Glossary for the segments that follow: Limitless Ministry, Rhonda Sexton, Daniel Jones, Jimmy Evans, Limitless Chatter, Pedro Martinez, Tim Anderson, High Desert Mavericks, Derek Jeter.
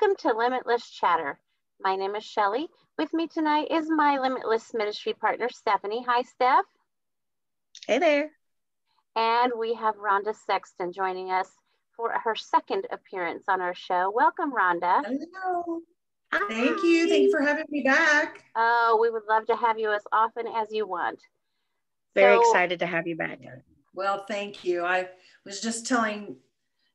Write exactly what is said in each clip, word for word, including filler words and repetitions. Welcome to Limitless Chatter. My name is Shelley. With me tonight is my Limitless Ministry partner, Stephanie. Hi, Steph. Hey there. And we have Rhonda Sexton joining us for her second appearance on our show. Welcome, Rhonda. Hello. Hi. Thank you. Thank you for having me back. Oh, we would love to have you as often as you want. Very so, excited to have you back. Well, thank you. I was just telling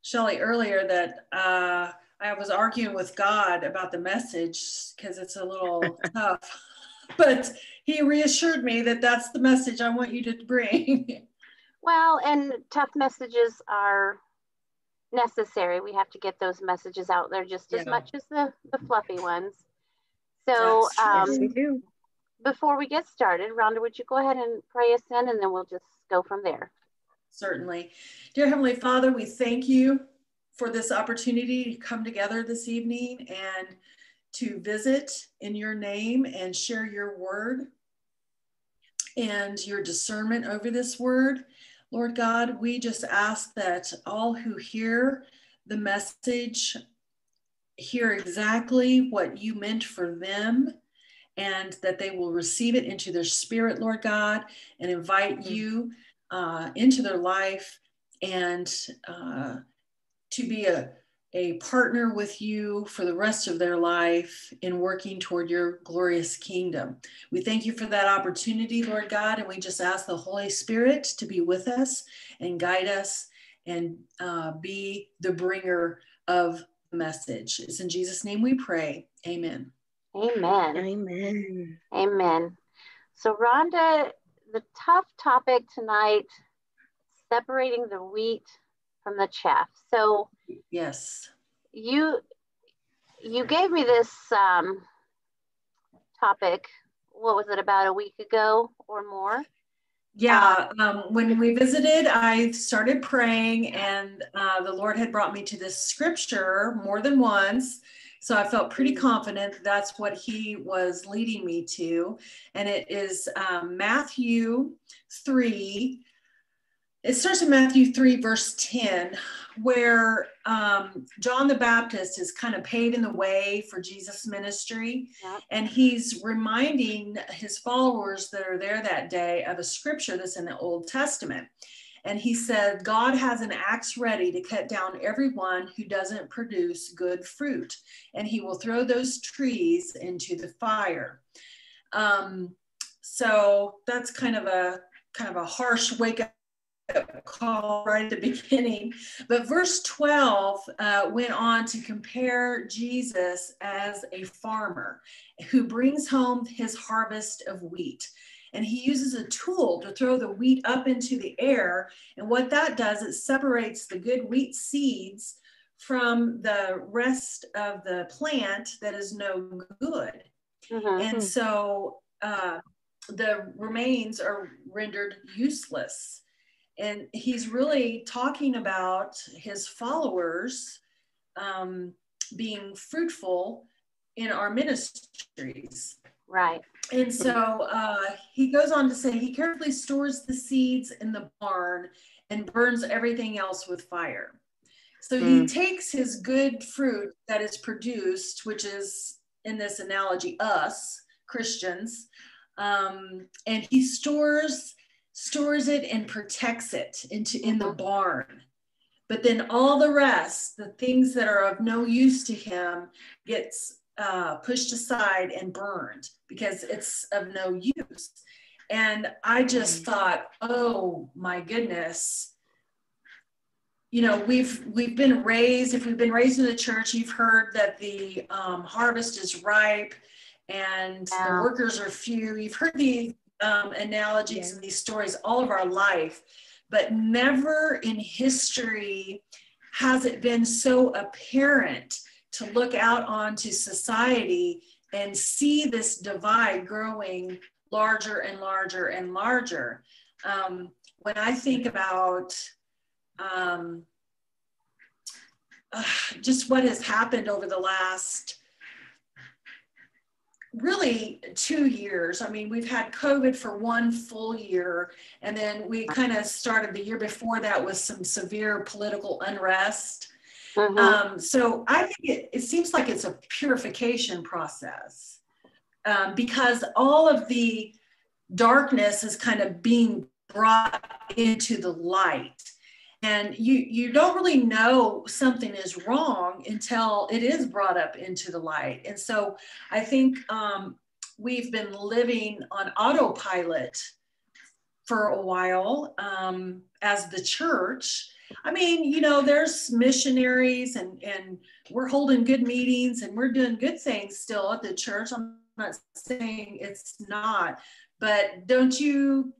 Shelley earlier that uh, I was arguing with God about the message because it's a little tough, but he reassured me that that's the message I want you to bring. Well, and tough messages are necessary. We have to get those messages out there just as yeah. much as the, the fluffy ones. So um, yes, we do. Before we get started, Rhonda, would you go ahead and pray us in, and then we'll just go from there. Certainly. Dear Heavenly Father, we thank you for this opportunity to come together this evening and to visit in your name and share your word and your discernment over this word. Lord God, we just ask that all who hear the message hear exactly what you meant for them, and that they will receive it into their spirit, Lord God, and invite mm-hmm. you uh, into their life, and uh, to be a, a partner with you for the rest of their life in working toward your glorious kingdom. We thank you for that opportunity, Lord God, and we just ask the Holy Spirit to be with us and guide us and uh, be the bringer of the message. It's in Jesus' name we pray. Amen. Amen. Amen. Amen. So, Rhonda, the tough topic tonight, separating the wheat from the chaff. So yes, you you gave me this um, topic. What was it, about a week ago or more? Yeah, um, when we visited, I started praying, and uh, the Lord had brought me to this scripture more than once. So I felt pretty confident that's what he was leading me to. And it is um, Matthew three. It starts in Matthew three, verse ten, where um, John the Baptist is kind of paving the way for Jesus' ministry. Yep. And he's reminding his followers that are there that day of a scripture that's in the Old Testament. And he said, God has an axe ready to cut down everyone who doesn't produce good fruit, and he will throw those trees into the fire. Um, so that's kind of a kind of a harsh wake up call right at the beginning. But verse twelve uh, went on to compare Jesus as a farmer who brings home his harvest of wheat. And he uses a tool to throw the wheat up into the air. And what that does, it separates the good wheat seeds from the rest of the plant that is no good. Mm-hmm. And so uh, the remains are rendered useless. And he's really talking about his followers um, being fruitful in our ministries. Right. And so uh, he goes on to say, he carefully stores the seeds in the barn and burns everything else with fire. So mm. he takes his good fruit that is produced, which is, in this analogy, us Christians, um, and he stores stores it and protects it into in the barn. But then all the rest, the things that are of no use to him, gets Uh, pushed aside and burned because it's of no use. And I just thought, oh my goodness, you know, we've we've been raised, if we've been raised in the church, you've heard that the um, harvest is ripe and wow. the workers are few. You've heard these um, analogies yeah. and these stories all of our life, but never in history has it been so apparent to look out onto society and see this divide growing larger and larger and larger. Um, when I think about um, uh, just what has happened over the last really two years, I mean, we've had COVID for one full year, and then we kind of started the year before that with some severe political unrest. Mm-hmm. Um, so I think it, it seems like it's a purification process, um, because all of the darkness is kind of being brought into the light. And you, you don't really know something is wrong until it is brought up into the light. And so I think um, we've been living on autopilot for a while um, as the church. I mean, you know, there's missionaries and, and we're holding good meetings and we're doing good things still at the church. I'm not saying it's not, but don't you...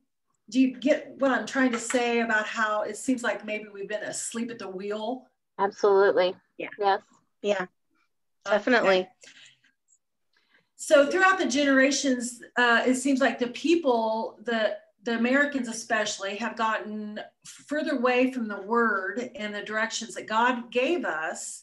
do you get what I'm trying to say about how it seems like maybe we've been asleep at the wheel? Absolutely. Yeah. Yes. Yeah, definitely. Okay. So throughout the generations, uh, it seems like the people, the, the Americans especially, have gotten further away from the word and the directions that God gave us.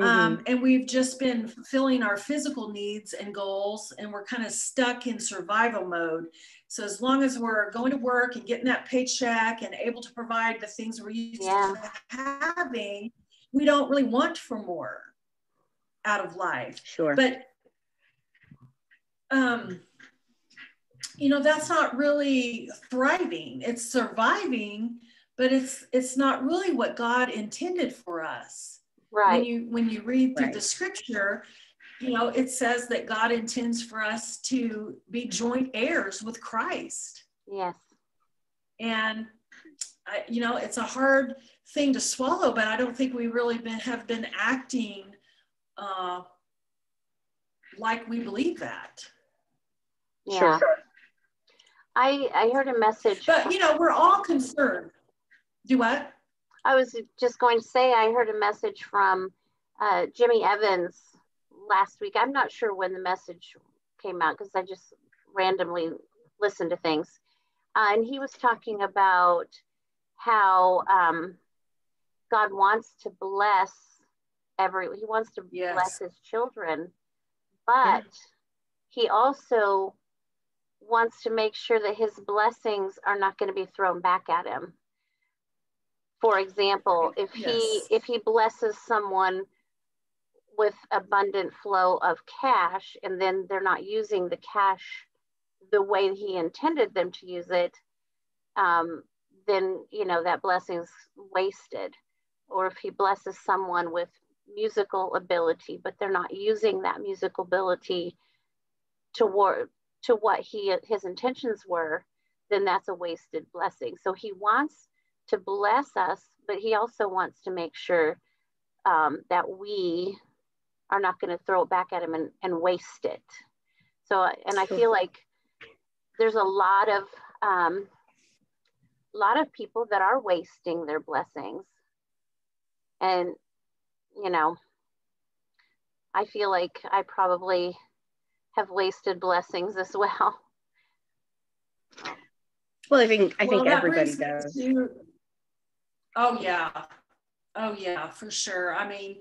Mm-hmm. Um, and we've just been fulfilling our physical needs and goals, and we're kind of stuck in survival mode. So as long as we're going to work and getting that paycheck and able to provide the things we're used yeah. to having, we don't really want for more out of life. Sure. But, um, you know, that's not really thriving. It's surviving, but it's, it's not really what God intended for us. Right. When you, when you read through right. the scripture, you know, it says that God intends for us to be joint heirs with Christ. Yes. And, uh, you know, it's a hard thing to swallow, but I don't think we really been, have been acting uh, like we believe that. Yeah. Sure. I, I heard a message. But, you know, we're all concerned. Do what? I was just going to say, I heard a message from uh, Jimmy Evans last week. I'm not sure when the message came out because I just randomly listened to things. Uh, and he was talking about how um, God wants to bless every, he wants to yes. bless his children, but mm. he also wants to make sure that his blessings are not going to be thrown back at him. For example, if yes. he if he blesses someone with abundant flow of cash and then they're not using the cash the way he intended them to use it, um, then, you know, that blessing's wasted. Or if he blesses someone with musical ability, but they're not using that musical ability toward to what he his intentions were, then that's a wasted blessing. So he wants to bless us, but he also wants to make sure um, that we are not going to throw it back at him and, and waste it. So, and I feel like there's a lot of um, lot of people that are wasting their blessings, and you know, I feel like I probably have wasted blessings as well. Well, I think I well, think everybody does. To, Oh yeah. Oh yeah, for sure. I mean,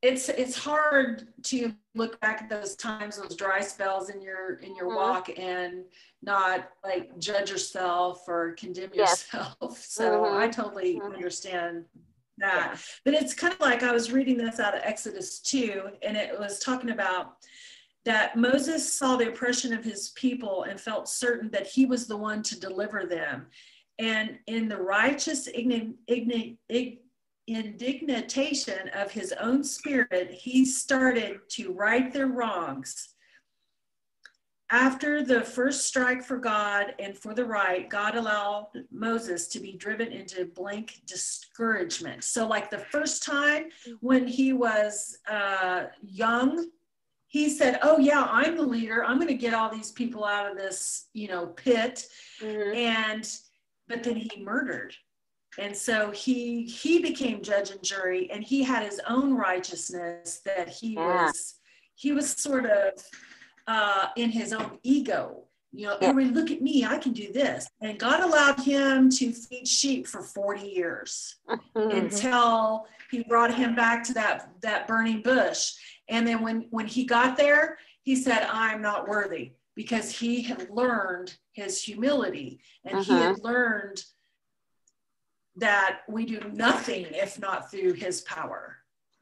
it's, it's hard to look back at those times, those dry spells in your, in your mm-hmm. walk and not like judge yourself or condemn yes. yourself. So mm-hmm. I totally mm-hmm. understand that, yeah. but it's kind of like, I was reading this out of Exodus two and it was talking about that Moses saw the oppression of his people and felt certain that he was the one to deliver them. And in the righteous ign- ign- ign- indignation of his own spirit, he started to right their wrongs. After the first strike for God and for the right, God allowed Moses to be driven into blank discouragement. So like the first time when he was uh, young, he said, oh yeah, I'm the leader. I'm going to get all these people out of this, you know, pit. Mm-hmm. And but then he murdered. And so he, he became judge and jury, and he had his own righteousness that he yeah. was, he was sort of uh, in his own ego, you know, yeah. everybody look at me, I can do this. And God allowed him to feed sheep for forty years mm-hmm. until he brought him back to that, that burning bush. And then when, when he got there, he said, I'm not worthy. Because he had learned his humility and uh-huh. he had learned that we do nothing if not through his power.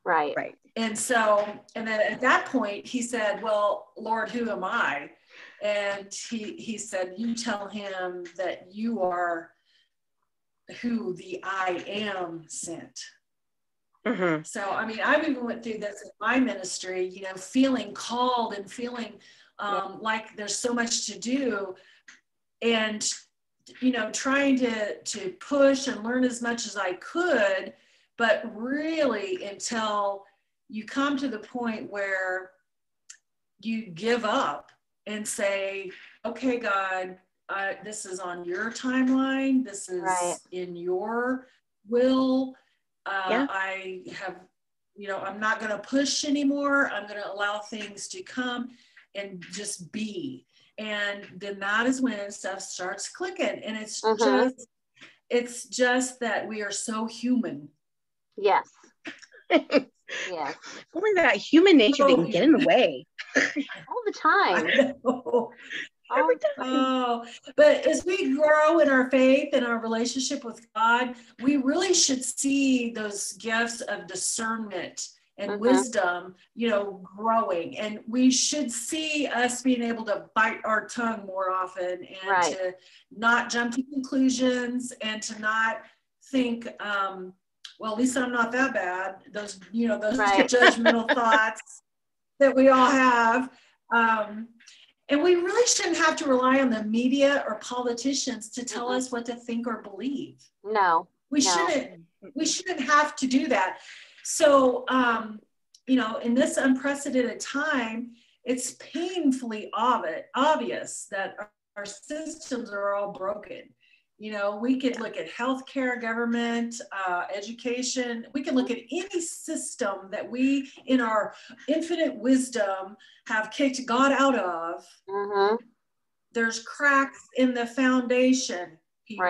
Right. Right. And so, and then at that point he said, well, Lord, who am I? And he, he said, you tell him that you are who the I am sent. Mm-hmm. So, I mean, I even went through this in my ministry, you know, feeling called and feeling um, like there's so much to do, and, you know, trying to, to push and learn as much as I could, but really until you come to the point where you give up and say, okay, God, uh, this is on your timeline. This is right. in your will. Uh, yeah. I have, you know, I'm not going to push anymore. I'm going to allow things to come and just be. And then that is when stuff starts clicking. And it's mm-hmm. just, it's just that we are so human. Yes. Yes. Only that human nature oh, can get in the way. All the time. All Every time. Oh, but as we grow in our faith and our relationship with God, we really should see those gifts of discernment and mm-hmm. wisdom, you know, growing. And we should see us being able to bite our tongue more often and right. to not jump to conclusions and to not think, um, well, at least I'm not that bad. Those, you know, those right. judgmental thoughts that we all have. Um, and we really shouldn't have to rely on the media or politicians to tell mm-hmm. us what to think or believe. No, we no. shouldn't, we shouldn't have to do that. So, um, you know, in this unprecedented time, it's painfully obvi- obvious that our, our systems are all broken. You know, we could look at healthcare, government, uh, education. We can look at any system that we, in our infinite wisdom, have kicked God out of. Mm-hmm. There's cracks in the foundation, people.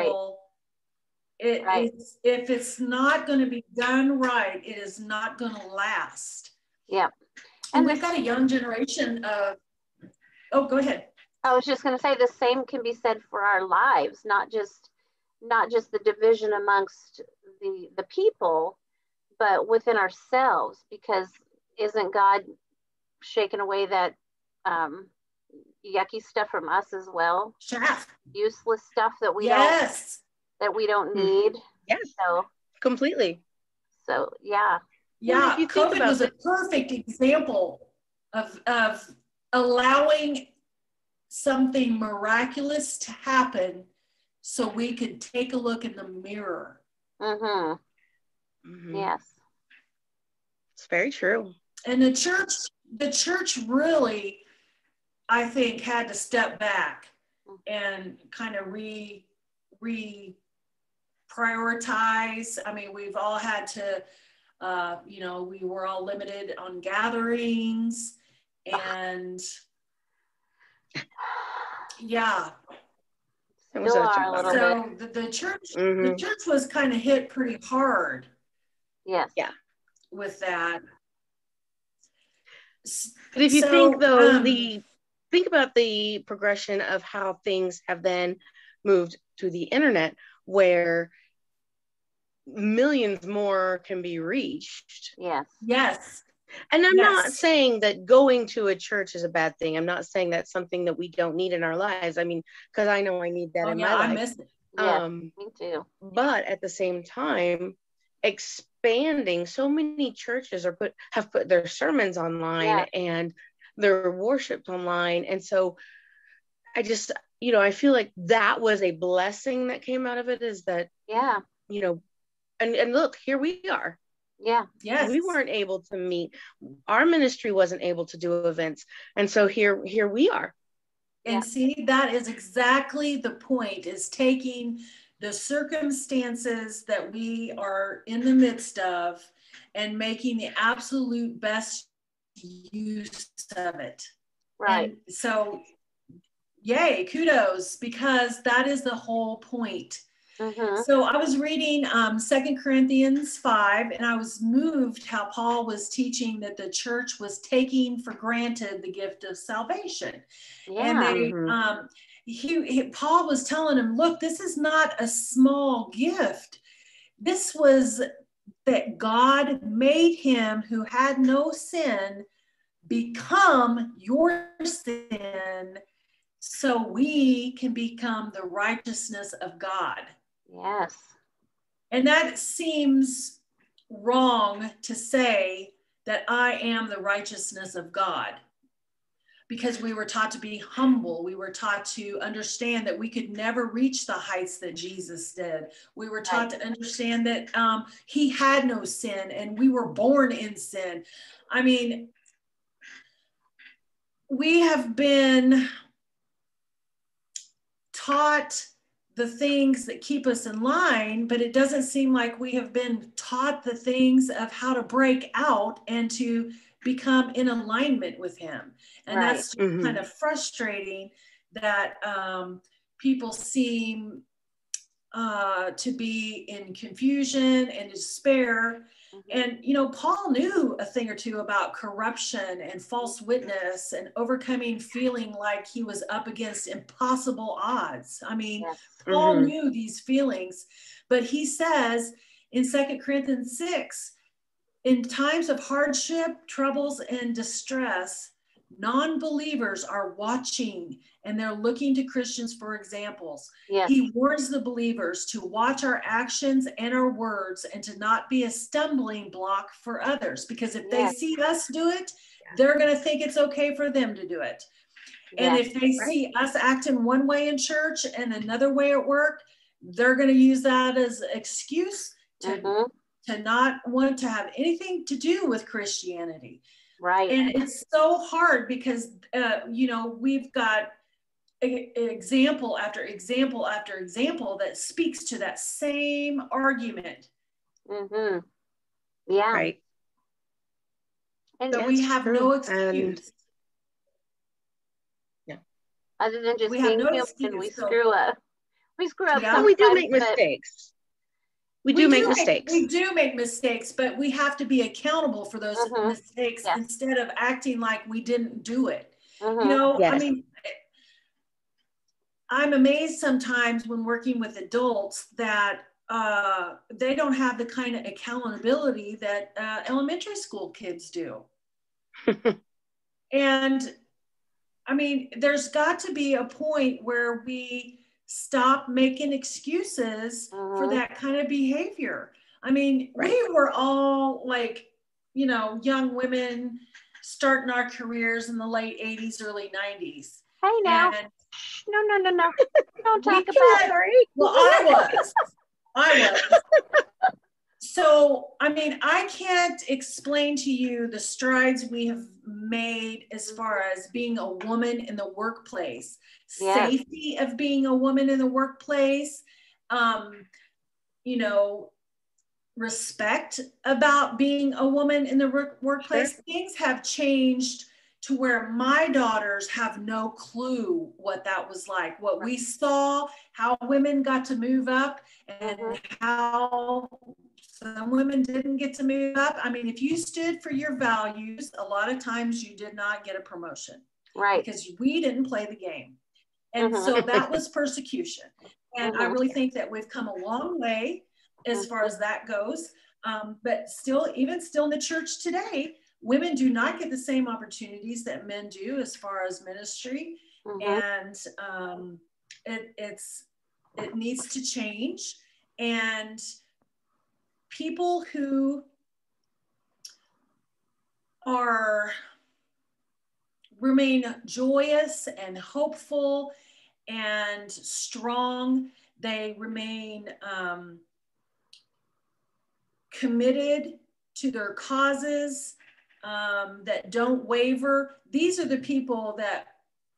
Right. It, right. It's, if it's not going to be done right, it is not going to last. Yeah. And, and we've got a young generation of, oh, go ahead. I was just going to say the same can be said for our lives, not just not just the division amongst the the people, but within ourselves. Because isn't God shaking away that um, yucky stuff from us as well? Sure. Useless stuff that we yes. don't that we don't need. Yes. So completely. So yeah. Yeah. If you think COVID was a perfect example of of allowing something miraculous to happen so we could take a look in the mirror. Mm-hmm. Mm-hmm. Yes. It's very true. And the church, the church really, I think, had to step back and kind of re, re prioritize. I mean, we've all had to, uh, you know, we were all limited on gatherings and yeah, it was a so the, the church mm-hmm. the church was kind of hit pretty hard. Yes. Yeah, with that. But if you so, think though um, the think about the progression of how things have then moved to the internet, where millions more can be reached. Yes. Yes. And I'm yes. not saying that going to a church is a bad thing. I'm not saying that's something that we don't need in our lives. I mean, because I know I need that oh, in yeah, my I life. Miss it. Yeah, um, me too. But at the same time, expanding. So many churches are put have put their sermons online yeah. and their worship online, and so I just, you know, I feel like that was a blessing that came out of it. Is that yeah, you know, and and look, here we are. Yeah. Yes. We weren't able to meet. Our ministry wasn't able to do events. And so here, here we are. And yeah. see, that is exactly the point, is taking the circumstances that we are in the midst of and making the absolute best use of it. Right. And so yay, kudos, because that is the whole point. Mm-hmm. So I was reading um, Second Corinthians five, and I was moved how Paul was teaching that the church was taking for granted the gift of salvation. Yeah. And they, mm-hmm. um, he, he, Paul was telling him, look, this is not a small gift. This was, that God made him who had no sin become your sin so we can become the righteousness of God. Yes. And that seems wrong to say that I am the righteousness of God, because we were taught to be humble. We were taught to understand that we could never reach the heights that Jesus did. We were taught to understand that um, he had no sin and we were born in sin. I mean, we have been taught the things that keep us in line, but it doesn't seem like we have been taught the things of how to break out and to become in alignment with him. And right. that's mm-hmm. kind of frustrating that um, people seem uh, to be in confusion and despair. Mm-hmm. And, you know, Paul knew a thing or two about corruption and false witness and overcoming feeling like he was up against impossible odds. I mean, yes. Paul mm-hmm. knew these feelings, but he says in Second Corinthians six, in times of hardship, troubles, and distress, non-believers are watching and they're looking to Christians for examples. Yes. He warns the believers to watch our actions and our words and to not be a stumbling block for others, because if yes. they see us do it, they're going to think it's okay for them to do it. And yes. if they see us acting one way in church and another way at work, they're going to use that as excuse to mm-hmm. to not want to have anything to do with Christianity. Right. And it's so hard because, uh, you know, we've got a, a example after example after example that speaks to that same argument. Mm-hmm. Yeah. Right. And so we have true. no excuse. And yeah. Other than just we being no human, we so. screw up. We screw up. Yeah. So we do make mistakes. We do we make do mistakes. Make, we do make mistakes, but we have to be accountable for those mm-hmm. mistakes yes. instead of acting like we didn't do it. Mm-hmm. You know, yes. I mean, I'm amazed sometimes when working with adults that uh, they don't have the kind of accountability that uh, elementary school kids do. And I mean, there's got to be a point where we stop making excuses uh-huh. for that kind of behavior. I mean, right. we were all like, you know, young women starting our careers in the late eighties, early nineties. Hey, now. And no, no, no, no. Don't talk we about it. Right? Well, I was. I was. So, I mean, I can't explain to you the strides we have made as far as being a woman in the workplace, yes. safety of being a woman in the workplace, um, you know, respect about being a woman in the work- workplace. Sure. Things have changed to where my daughters have no clue what that was like, what we saw, how women got to move up and how some women didn't get to move up. I mean, if you stood for your values, a lot of times you did not get a promotion. Right. Because we didn't play the game. And mm-hmm. so that was persecution. And mm-hmm. I really think that we've come a long way as far as that goes. Um, but still, even still in the church today, women do not get the same opportunities that men do as far as ministry. Mm-hmm. And um, it, it's, it needs to change. And people who are remain joyous and hopeful and strong, they remain um, committed to their causes, um, that don't waver. These are the people that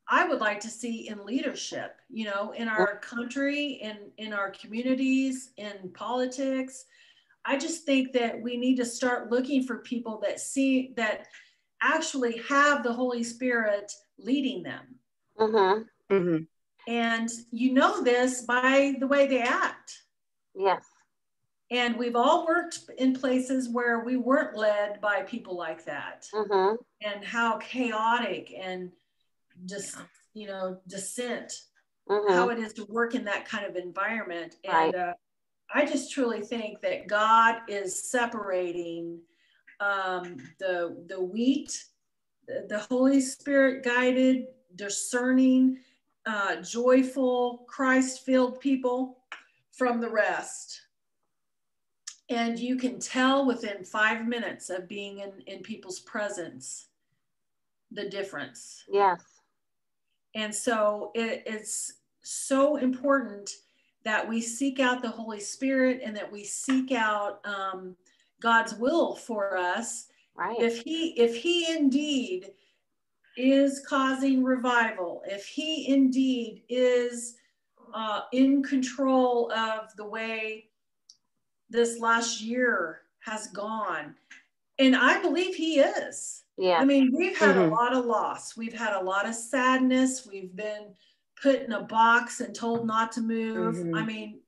I would like to see in leadership, you know, in our country, in, in our communities, in politics. I just think that we need to start looking for people that see, that actually have the Holy Spirit leading them. Mm-hmm. Mm-hmm. And you know this by the way they act. Yes. And we've all worked in places where we weren't led by people like that. Mm-hmm. And how chaotic and just, yeah. you know, dissent, mm-hmm. how it is to work in that kind of environment. And, right. uh, I just truly think that God is separating um, the, the wheat, the, the Holy Spirit guided, discerning, uh, joyful, Christ-filled people from the rest. And you can tell within five minutes of being in, in people's presence, the difference. Yes. And so it, it's so important that we seek out the Holy Spirit and that we seek out um, God's will for us. Right. If he, if he indeed is causing revival, if he indeed is uh, in control of the way this last year has gone, and I believe he is. Yeah. I mean, we've had mm-hmm. a lot of loss. We've had a lot of sadness. We've been put in a box and told not to move. Mm-hmm. I mean,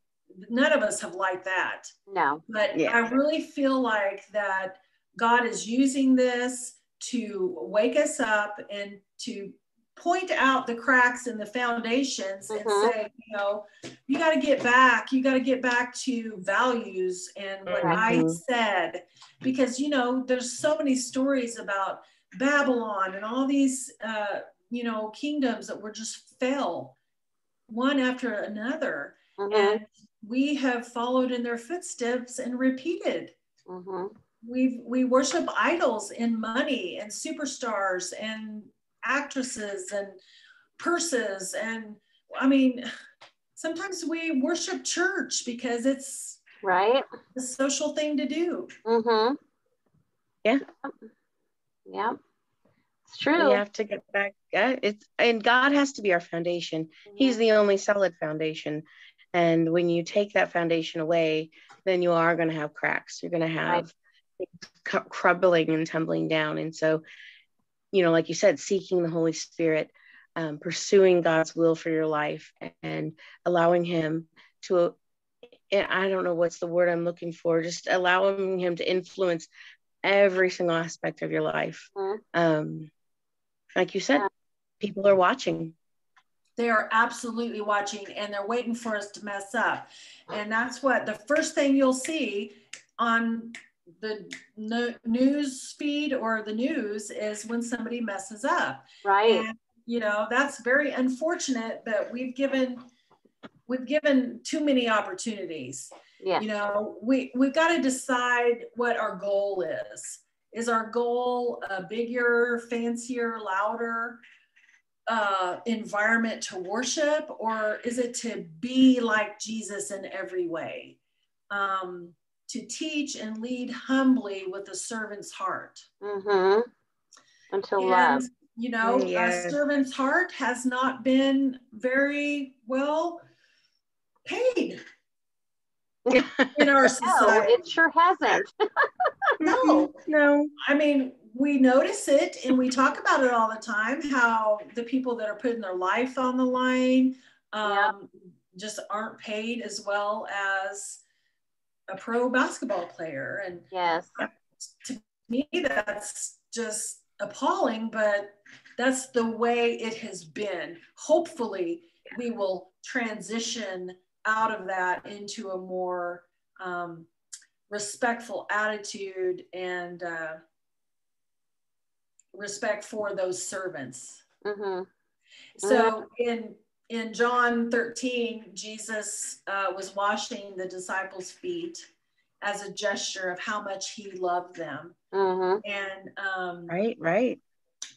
none of us have liked that. No. But yeah. I really feel like that God is using this to wake us up and to point out the cracks in the foundations mm-hmm. and say, you know, you got to get back, you got to get back to values and what mm-hmm. I said, because, you know, there's so many stories about Babylon and all these, uh, you know, kingdoms that were just fell one after another. Mm-hmm. And we have followed in their footsteps and repeated. Mm-hmm. We've, we worship idols in money and superstars and actresses and purses, and I mean sometimes we worship church because it's right the social thing to do. Mm-hmm. Yeah, yeah, it's true. We have to get back. It's and God has to be our foundation. Mm-hmm. He's the only solid foundation, and when you take that foundation away, then you are going to have cracks. You're going to have right. crumbling and tumbling down, and so. You know, like you said, seeking the Holy Spirit, um, pursuing God's will for your life and allowing him to, and I don't know what's the word I'm looking for, just allowing him to influence every single aspect of your life. Mm-hmm. Um, like you said, yeah. people are watching. They are absolutely watching, and they're waiting for us to mess up. And that's what the first thing you'll see on the no, news feed or the news is when somebody messes up. Right. And, you know, that's very unfortunate, but we've given, we've given too many opportunities. Yeah. You know, we, we've got to decide what our goal is. Is our goal a bigger, fancier, louder uh, environment to worship, or is it to be like Jesus in every way? Um, to teach and lead humbly with a servant's heart. Mm-hmm. Until and, love. You know, yes. a servant's heart has not been very well paid in our society. No, it sure hasn't. no, no. I mean, we notice it and we talk about it all the time, how the people that are putting their life on the line um, yeah. just aren't paid as well as a pro basketball player. And yes, to me that's just appalling, but that's the way it has been. Hopefully we will transition out of that into a more um, respectful attitude and uh, respect for those servants. Mm-hmm. So in In John thirteen, Jesus uh, was washing the disciples' feet as a gesture of how much he loved them. Mm-hmm. And um, right, right.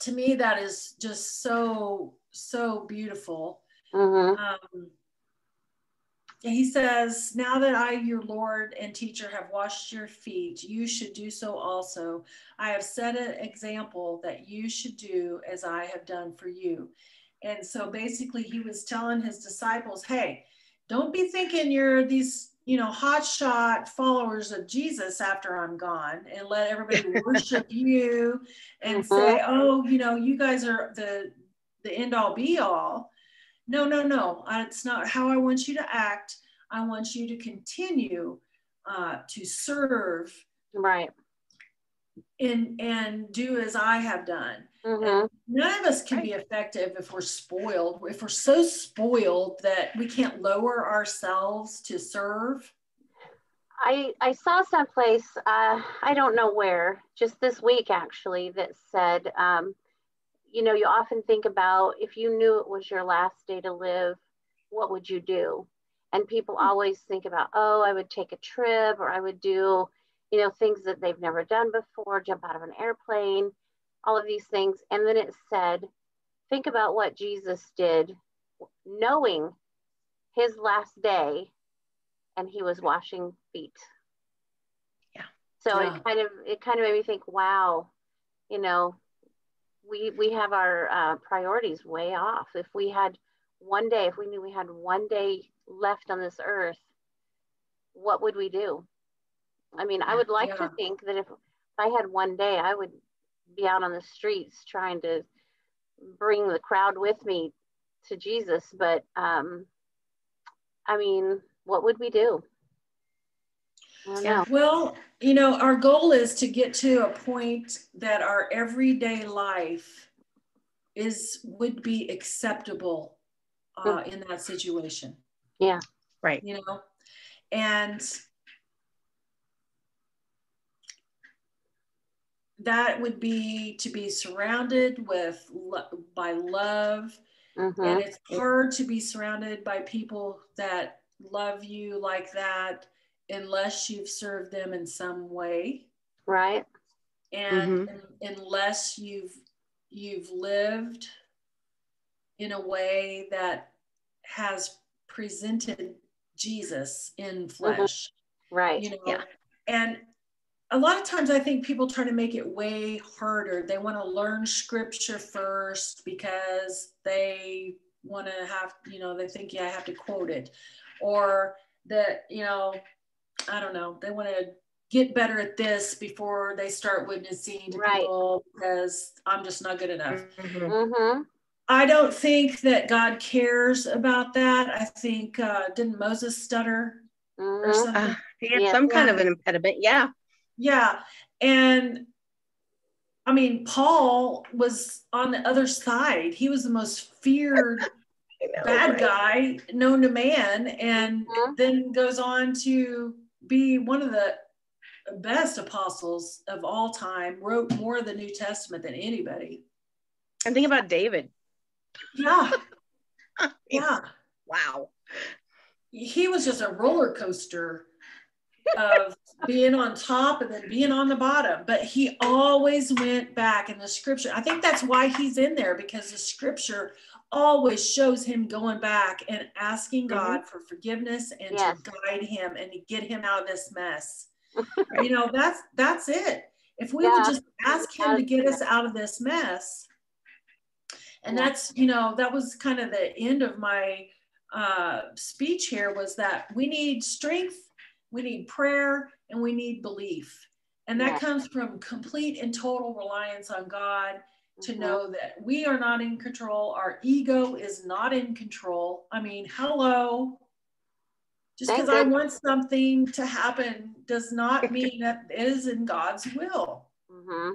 To me, that is just so, so beautiful. Mm-hmm. Um, he says, now that I, your Lord and teacher, have washed your feet, you should do so also. I have set an example that you should do as I have done for you. And so basically he was telling his disciples, hey, don't be thinking you're these, you know, hotshot followers of Jesus after I'm gone and let everybody worship you and mm-hmm. say, oh, you know, you guys are the, the end all be all. No, no, no. It's not how I want you to act. I want you to continue uh, to serve. Right. And, and do as I have done. Mm-hmm. None of us can be effective if we're spoiled, if we're so spoiled that we can't lower ourselves to serve. I, I saw someplace, uh, I don't know where, just this week actually, that said, um, you know, you often think about if you knew it was your last day to live, what would you do? And people always think about, oh, I would take a trip, or I would do, you know, things that they've never done before, jump out of an airplane, all of these things. And then it said, think about what Jesus did, knowing his last day, and he was washing feet. Yeah. So yeah. it kind of, it kind of made me think, wow, you know, we, we have our uh, priorities way off. If we had one day, if we knew we had one day left on this earth, what would we do? I mean, I would like yeah. to think that if I had one day, I would be out on the streets trying to bring the crowd with me to Jesus. But, um, I mean, what would we do? Yeah. Well, you know, our goal is to get to a point that our everyday life is would be acceptable uh, in that situation. Yeah. Right. You know, and that would be to be surrounded with lo- by love. Mm-hmm. And it's hard to be surrounded by people that love you like that unless you've served them in some way, right? And mm-hmm. unless you've you've lived in a way that has presented Jesus in flesh, mm-hmm. right? You know, yeah. And a lot of times I think people try to make it way harder. They want to learn scripture first because they want to have, you know, they think, yeah, I have to quote it, or that, you know, I don't know, they want to get better at this before they start witnessing to right. people because I'm just not good enough. Mm-hmm. Mm-hmm. I don't think that God cares about that. I think, uh, didn't Moses stutter mm-hmm. or something? Uh, he had yeah. some kind yeah. of an impediment. Yeah. Yeah. And I mean, Paul was on the other side. He was the most feared know, bad right? guy known to man, and mm-hmm. then goes on to be one of the best apostles of all time, wrote more of the New Testament than anybody. And think about David. Yeah. yeah. Wow. He was just a roller coaster of being on top and then being on the bottom, but he always went back in the scripture. I think that's why he's in there, because the scripture always shows him going back and asking God mm-hmm. for forgiveness and yes. to guide him and to get him out of this mess. You know, that's that's it. If we yeah. would just ask him to get us out of this mess. And yeah. that's, you know, that was kind of the end of my uh, speech here, was that we need strength, we need prayer, and we need belief. And that yes. comes from complete and total reliance on God to mm-hmm. know that we are not in control. Our ego is not in control. I mean, hello. Just because I want something to happen does not mean that it is in God's will. Mm-hmm.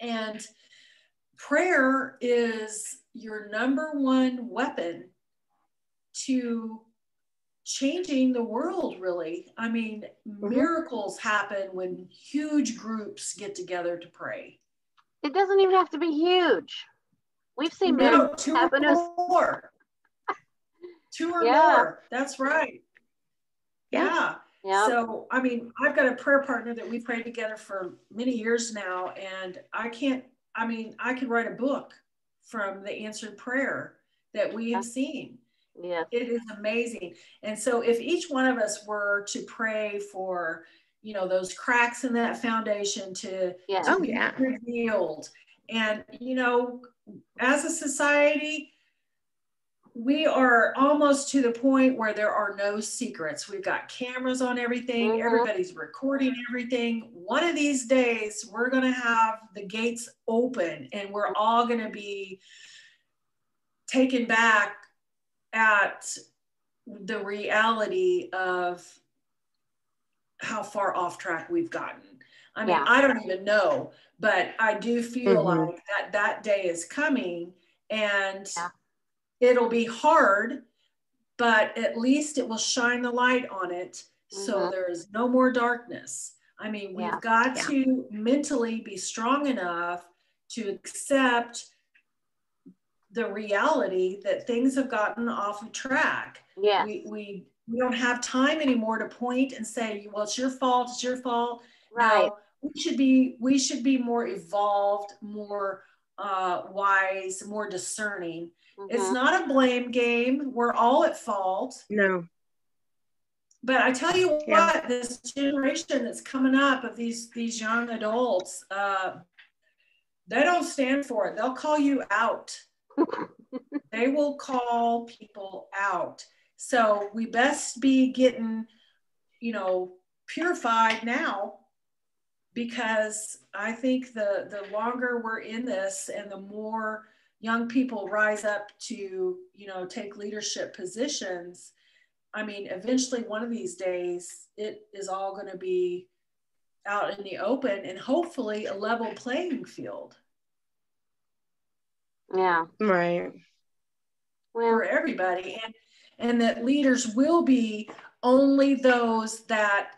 And prayer is your number one weapon to changing the world, really. I mean, mm-hmm. miracles happen when huge groups get together to pray. It doesn't even have to be huge. We've seen no, miracles two happen. Or more. two or yeah. more. That's right. Yeah. yeah. So, I mean, I've got a prayer partner that we pray together for many years now, and I can't, I mean, I could write a book from the answered prayer that we have seen. Yeah, it is amazing. And so if each one of us were to pray for, you know, those cracks in that foundation to, yeah. to oh, be yeah. revealed. And, you know, as a society, we are almost to the point where there are no secrets. We've got cameras on everything. Mm-hmm. Everybody's recording everything. One of these days, we're going to have the gates open, and we're all going to be taken back at the reality of how far off track we've gotten. I mean, yeah. I don't even know, but I do feel mm-hmm. like that, that day is coming, and yeah. it'll be hard, but at least it will shine the light on it Mm-hmm. So there's no more darkness. I mean, we've yeah. got yeah. to mentally be strong enough to accept the reality that things have gotten off of track. Yeah. We, we, we don't have time anymore to point and say, well, it's your fault. It's your fault. Right. Now, we should be, we should be more evolved, more uh, wise, more discerning. Mm-hmm. It's not a blame game. We're all at fault. No. But I tell you what, yeah. this generation that's coming up of these, these young adults, uh, they don't stand for it. They'll call you out. They will call people out. So we best be getting, you know, purified now, because I think the, the longer we're in this and the more young people rise up to, you know, take leadership positions, I mean, eventually one of these days, it is all going to be out in the open and hopefully a level playing field. Yeah. Right. Well, for everybody. And, and that leaders will be only those that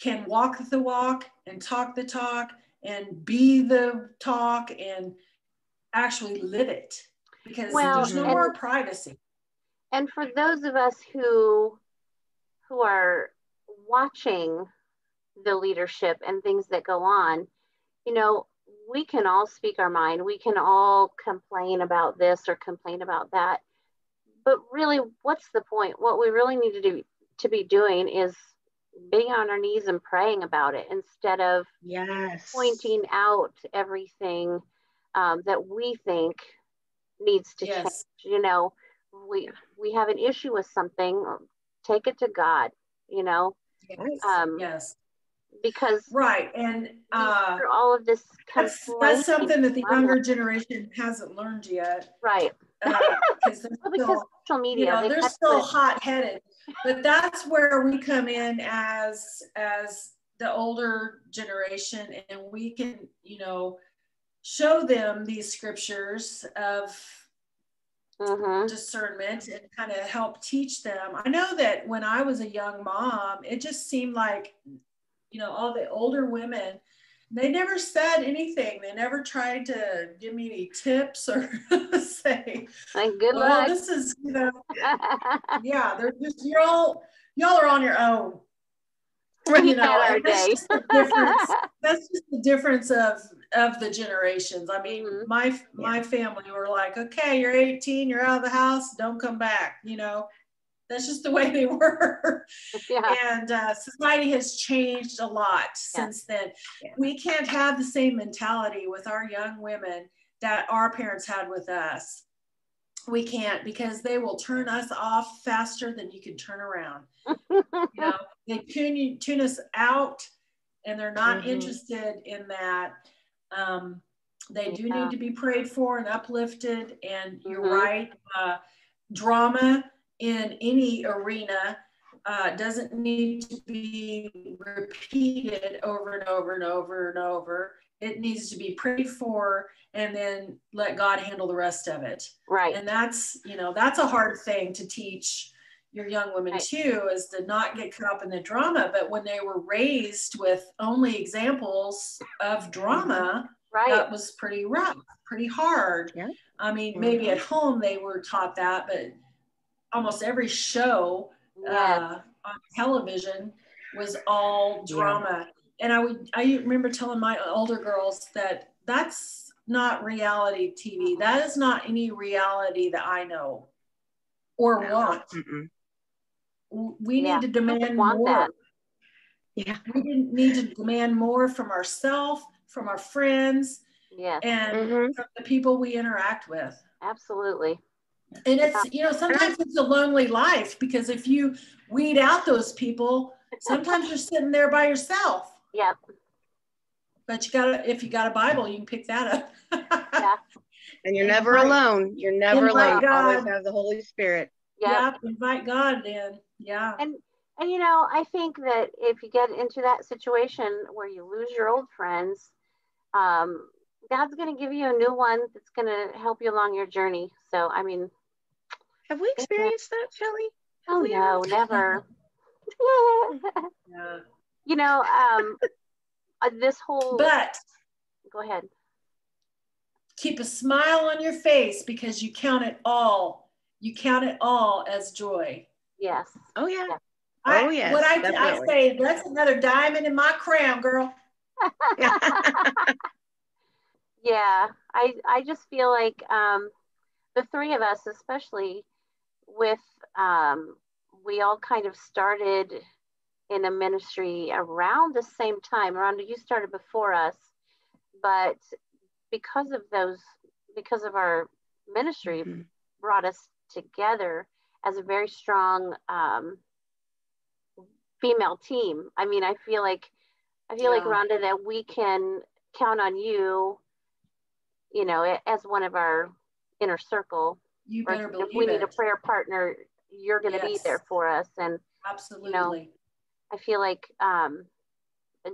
can walk the walk and talk the talk and be the talk and actually live it, because well, there's no and, more privacy. And for those of us who, who are watching the leadership and things that go on, you know, we can all speak our mind. We can all complain about this or complain about that. But really, what's the point? What we really need to do to be doing is being on our knees and praying about it, instead of yes. pointing out everything um, that we think needs to yes. change. You know, we we have an issue with something, take it to God, you know? Yes. Um, yes. Because right, and uh all of this that's, that's something that the younger generation hasn't learned yet, right? Uh, because well, because social media, you know, they're still hot-headed, but that's where we come in as as the older generation, and we can, you know, show them these scriptures of mm-hmm. discernment and kind of help teach them. I know that when I was a young mom, it just seemed like, you know, all the older women, they never said anything. They never tried to give me any tips or say, like, good well, luck. This is, you know, yeah, they're just, you're all, y'all are on your own. You know, that's, just the difference. That's just the difference of, of the generations. I mean, mm-hmm. my, my yeah. family were like, okay, you're eighteen, you're out of the house, don't come back, you know. That's just the way they were. Yeah. And uh, society has changed a lot yeah. since then. Yeah. We can't have the same mentality with our young women that our parents had with us. We can't, because they will turn us off faster than you can turn around. You know, they tune, you, tune us out, and they're not mm-hmm. interested in that. Um, they do yeah. need to be prayed for and uplifted. And mm-hmm. you're right, uh, drama in any arena uh, doesn't need to be repeated over and over and over and over. It needs to be prayed for, and then let God handle the rest of it. Right. And that's, you know, that's a hard thing to teach your young women right. too, is to not get caught up in the drama. But when they were raised with only examples of drama, right. that was pretty rough, pretty hard. Yeah. I mean, mm-hmm. maybe at home they were taught that, but almost every show uh, yeah. on television was all drama. Yeah. And I would, I remember telling my older girls that that's not reality T V. That is not any reality that I know or no. want. Mm-mm. We yeah. need to demand more. That. Yeah. We didn't need to demand more from ourselves, from our friends, yeah. and mm-hmm. from the people we interact with. Absolutely. And it's, you know, sometimes it's a lonely life, because if you weed out those people, sometimes you're sitting there by yourself. Yep. But you gotta, if you got a Bible, you can pick that up. Yeah. And you're never invite, alone. You're never alone. God. Always have the Holy Spirit. Yeah. Yep. Invite God in. Yeah. And and you know, I think that if you get into that situation where you lose your old friends, um, God's going to give you a new one that's going to help you along your journey. So, I mean, have we experienced that, Shelley? Have oh, no, ever? never. Yeah. You know, um, uh, this whole, but go ahead. Keep a smile on your face, because you count it all. You count it all as joy. Yes. Oh yeah. yeah. I, oh yes. What I, I say, that's another diamond in my crown, girl. Yeah. I, I just feel like, um, the three of us, especially with, um, we all kind of started in a ministry around the same time. Rhonda, you started before us, but because of those, because of our ministry, mm-hmm. brought us together as a very strong um, female team. I mean, I feel like, I feel yeah. like Rhonda, that we can count on you, you know, as one of our inner circle. You better believe it. If we need a prayer partner, you're going to yes. be there for us. And absolutely. You know, I feel like um,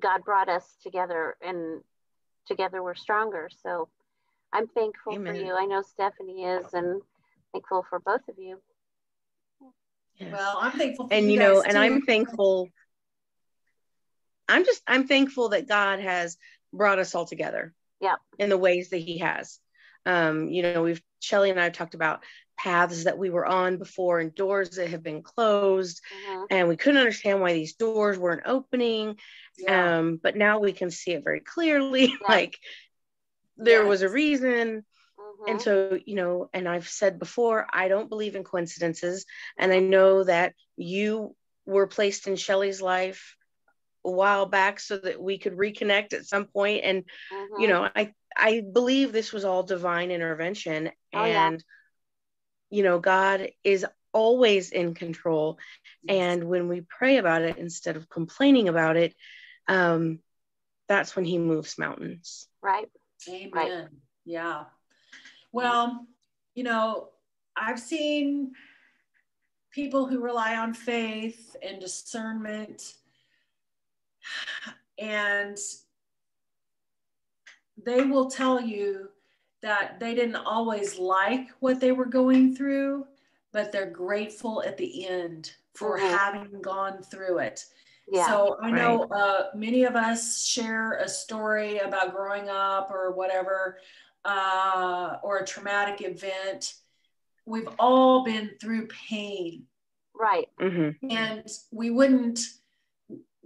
God brought us together, and together we're stronger. So I'm thankful Amen. For you. I know Stephanie is, and thankful for both of you. Yes. Well, I'm thankful for and you, you know, and too. I'm thankful. I'm just, I'm thankful that God has brought us all together. Yeah. In the ways that He has. Um, you know, we've, Shelley and I have talked about paths that we were on before and doors that have been closed, mm-hmm. and we couldn't understand why these doors weren't opening. Yeah. Um, but now we can see it very clearly. Yeah. Like there yes. was a reason. Mm-hmm. And so, you know, and I've said before, I don't believe in coincidences. And I know that you were placed in Shelley's life a while back so that we could reconnect at some point. And, mm-hmm. you know, I, I believe this was all divine intervention. Oh, and, yeah. you know, God is always in control. Yes. And when we pray about it, instead of complaining about it, um, that's when He moves mountains. Right. Amen. Right. Yeah. Well, you know, I've seen people who rely on faith and discernment, and they will tell you that they didn't always like what they were going through, but they're grateful at the end for mm-hmm. having gone through it. Yeah, so I know right. uh, many of us share a story about growing up or whatever, uh, or a traumatic event. We've all been through pain. Right. Mm-hmm. And we wouldn't,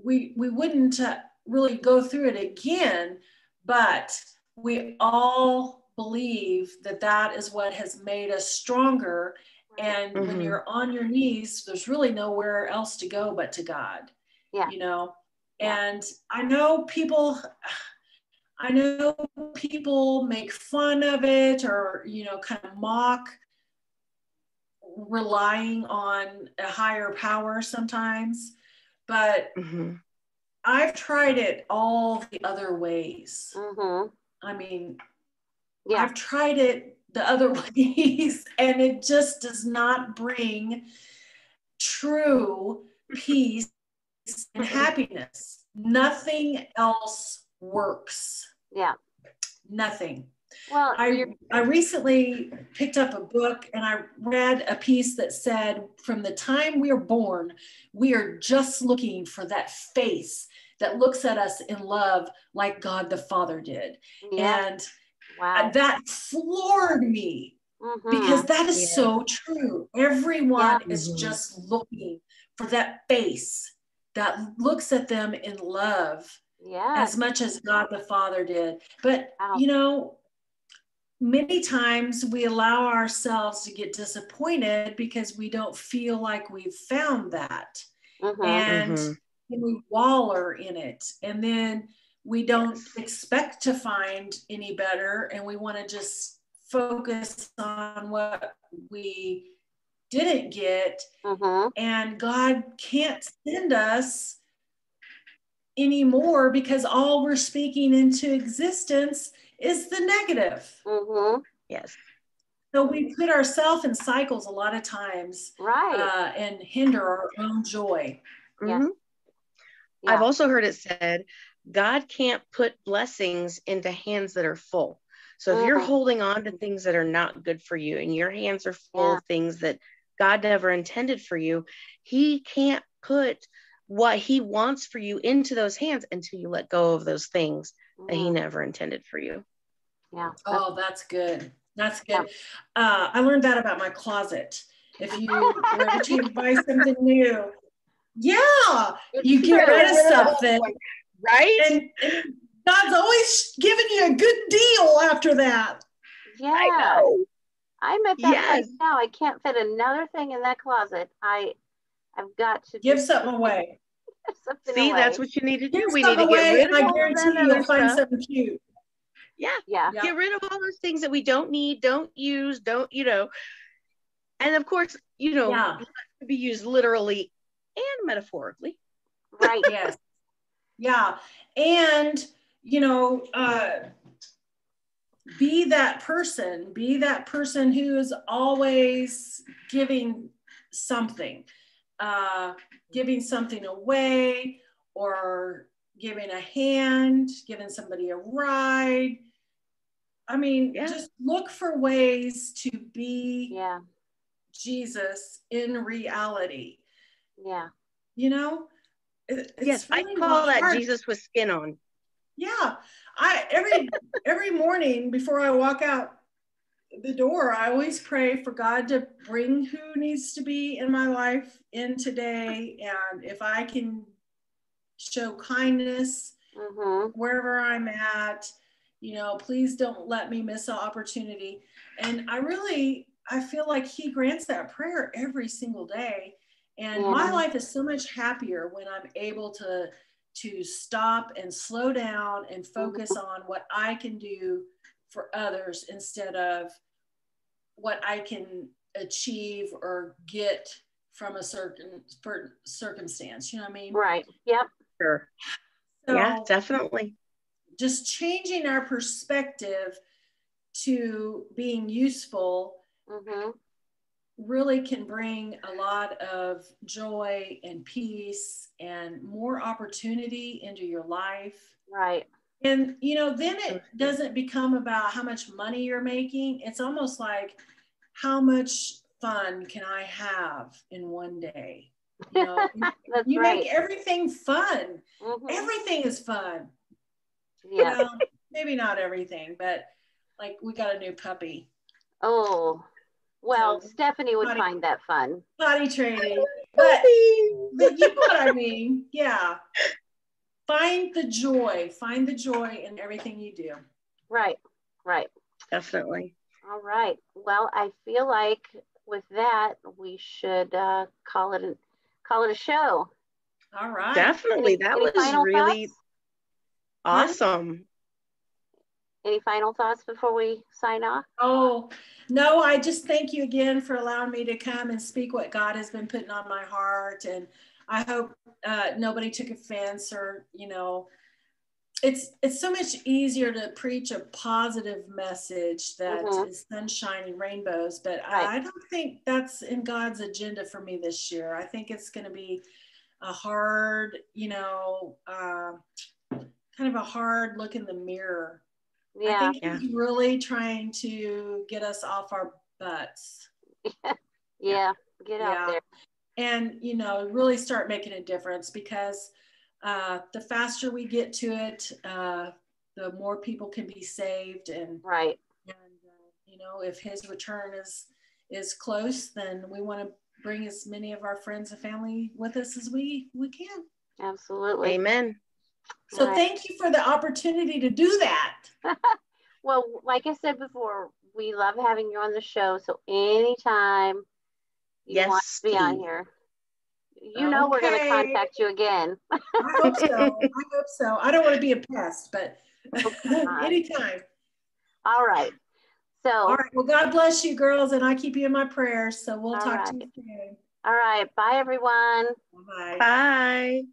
we, we wouldn't uh, really go through it again, but we all believe that that is what has made us stronger. And mm-hmm. when you're on your knees, there's really nowhere else to go but to God, yeah. you know? Yeah. And I know people, I know people make fun of it, or, you know, kind of mock relying on a higher power sometimes, but mm-hmm. I've tried it all the other ways. Mm-hmm. I mean, yeah. I've tried it the other ways, and it just does not bring true peace and happiness. Nothing else works. Yeah. Nothing. Well, I, I recently picked up a book, and I read a piece that said, from the time we are born, we are just looking for that face that looks at us in love like God the Father did. Yeah. And wow. that floored me, mm-hmm. because that is yeah. so true. Everyone yeah. is mm-hmm. just looking for that face that looks at them in love yeah. as much as God the Father did. But, wow. you know, many times we allow ourselves to get disappointed because we don't feel like we've found that. Mm-hmm, and mm-hmm. we waller in it. And then we don't expect to find any better. And we want to just focus on what we didn't get. Mm-hmm. And God can't send us anymore, because all we're speaking into existence is the negative. Mm-hmm. Yes. So we put ourselves in cycles a lot of times, right? Uh, and hinder our own joy. Mm-hmm. Yeah. Yeah. I've also heard it said, God can't put blessings into hands that are full. So mm-hmm. if you're holding on to things that are not good for you, and your hands are full yeah. of things that God never intended for you, He can't put what he wants for you into those hands until you let go of those things mm. that he never intended for you. Yeah. Oh, that's good. That's good. Yeah. Uh, I learned that about my closet. If you were to buy something new, yeah, you get rid of something, right? And, and God's always giving you a good deal after that. Yeah. I know. I'm at that yes. place now. I can't fit another thing in that closet. I, I've got to give something away. something See, away. That's what you need to do. Give we need to away, get rid of. I guarantee you, you'll find something cute. Yeah. yeah, yeah. Get rid of all those things that we don't need, don't use, don't, you know. And of course, you know, yeah. be used literally and metaphorically. Right. Yes. Yeah. And, you know, uh, be that person, be that person who is always giving something, uh, giving something away, or giving a hand, giving somebody a ride. I mean, yeah. just look for ways to be yeah. Jesus in reality. Yeah. You know? It, yes, really I call hard. that Jesus with skin on. Yeah. I every every morning before I walk out the door, I always pray for God to bring who needs to be in my life in today. And if I can show kindness mm-hmm. wherever I'm at, you know, please don't let me miss an opportunity. And I really, I feel like he grants that prayer every single day. And yeah. my life is so much happier when I'm able to, to stop and slow down and focus mm-hmm. on what I can do for others instead of what I can achieve or get from a certain circumstance. You know what I mean? Right. Yep. Sure. So yeah, definitely. Just changing our perspective to being useful mm-hmm. really can bring a lot of joy and peace and more opportunity into your life. Right. And, you know, then it doesn't become about how much money you're making. It's almost like how much fun can I have in one day. You know, you right. make everything fun. Mm-hmm. Everything is fun. Yeah. Well, maybe not everything, but like we got a new puppy. Oh, well, so, Stephanie would potty, find that fun. Potty training. But, but you know what I mean? Yeah. Find the joy. Find the joy in everything you do. Right. Right. Definitely. All right. Well, I feel like with that, we should uh, call it a, call it a show. All right. Definitely. Any, that any was really thoughts? Awesome. Any final thoughts before we sign off? Oh, no, I just thank you again for allowing me to come and speak what God has been putting on my heart. And I hope uh, nobody took offense or, you know, it's, it's so much easier to preach a positive message that mm-hmm. is sunshine and rainbows, but right. I, I don't think that's in God's agenda for me this year. I think it's going to be a hard, you know, uh, kind of a hard look in the mirror. Yeah. I think yeah. he's really trying to get us off our butts. yeah. yeah. Get out yeah. there. And, you know, really start making a difference, because uh, the faster we get to it, uh, the more people can be saved. And, right. and uh, you know, if his return is, is close, then we want to bring as many of our friends and family with us as we, we can. Absolutely. Amen. So right. thank you for the opportunity to do that. Well, like I said before, we love having you on the show. So anytime you yes, want to be on here, you okay. know we're going to contact you again. I hope so. I hope so. I don't want to be a pest, but anytime. All right. So. All right. Well, God bless you, girls, and I keep you in my prayers. So we'll talk right. to you soon. All right. Bye, everyone. Bye. Bye.